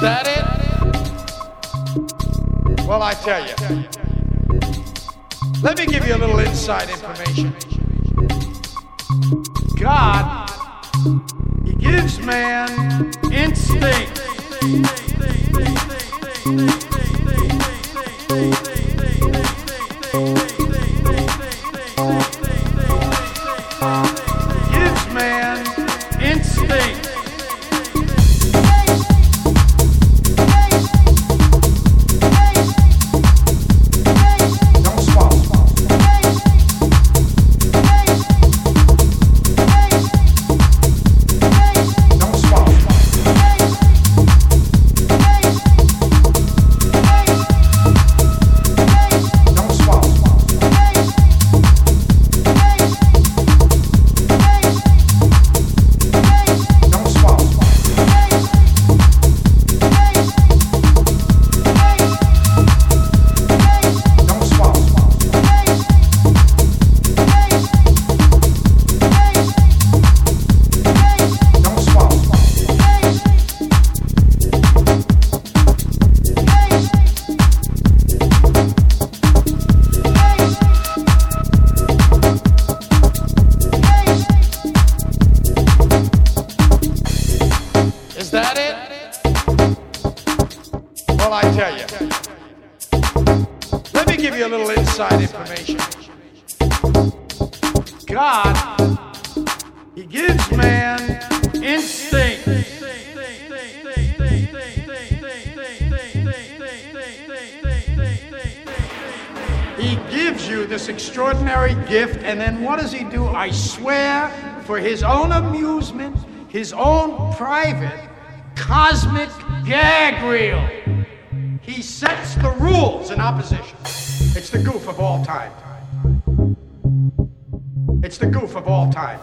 Is that it? Well, I tell you. Let me give you a little inside information. God, He gives man instinct. For his own amusement, his own private cosmic gag reel, he sets the rules in opposition. It's the goof of all time. It's the goof of all time.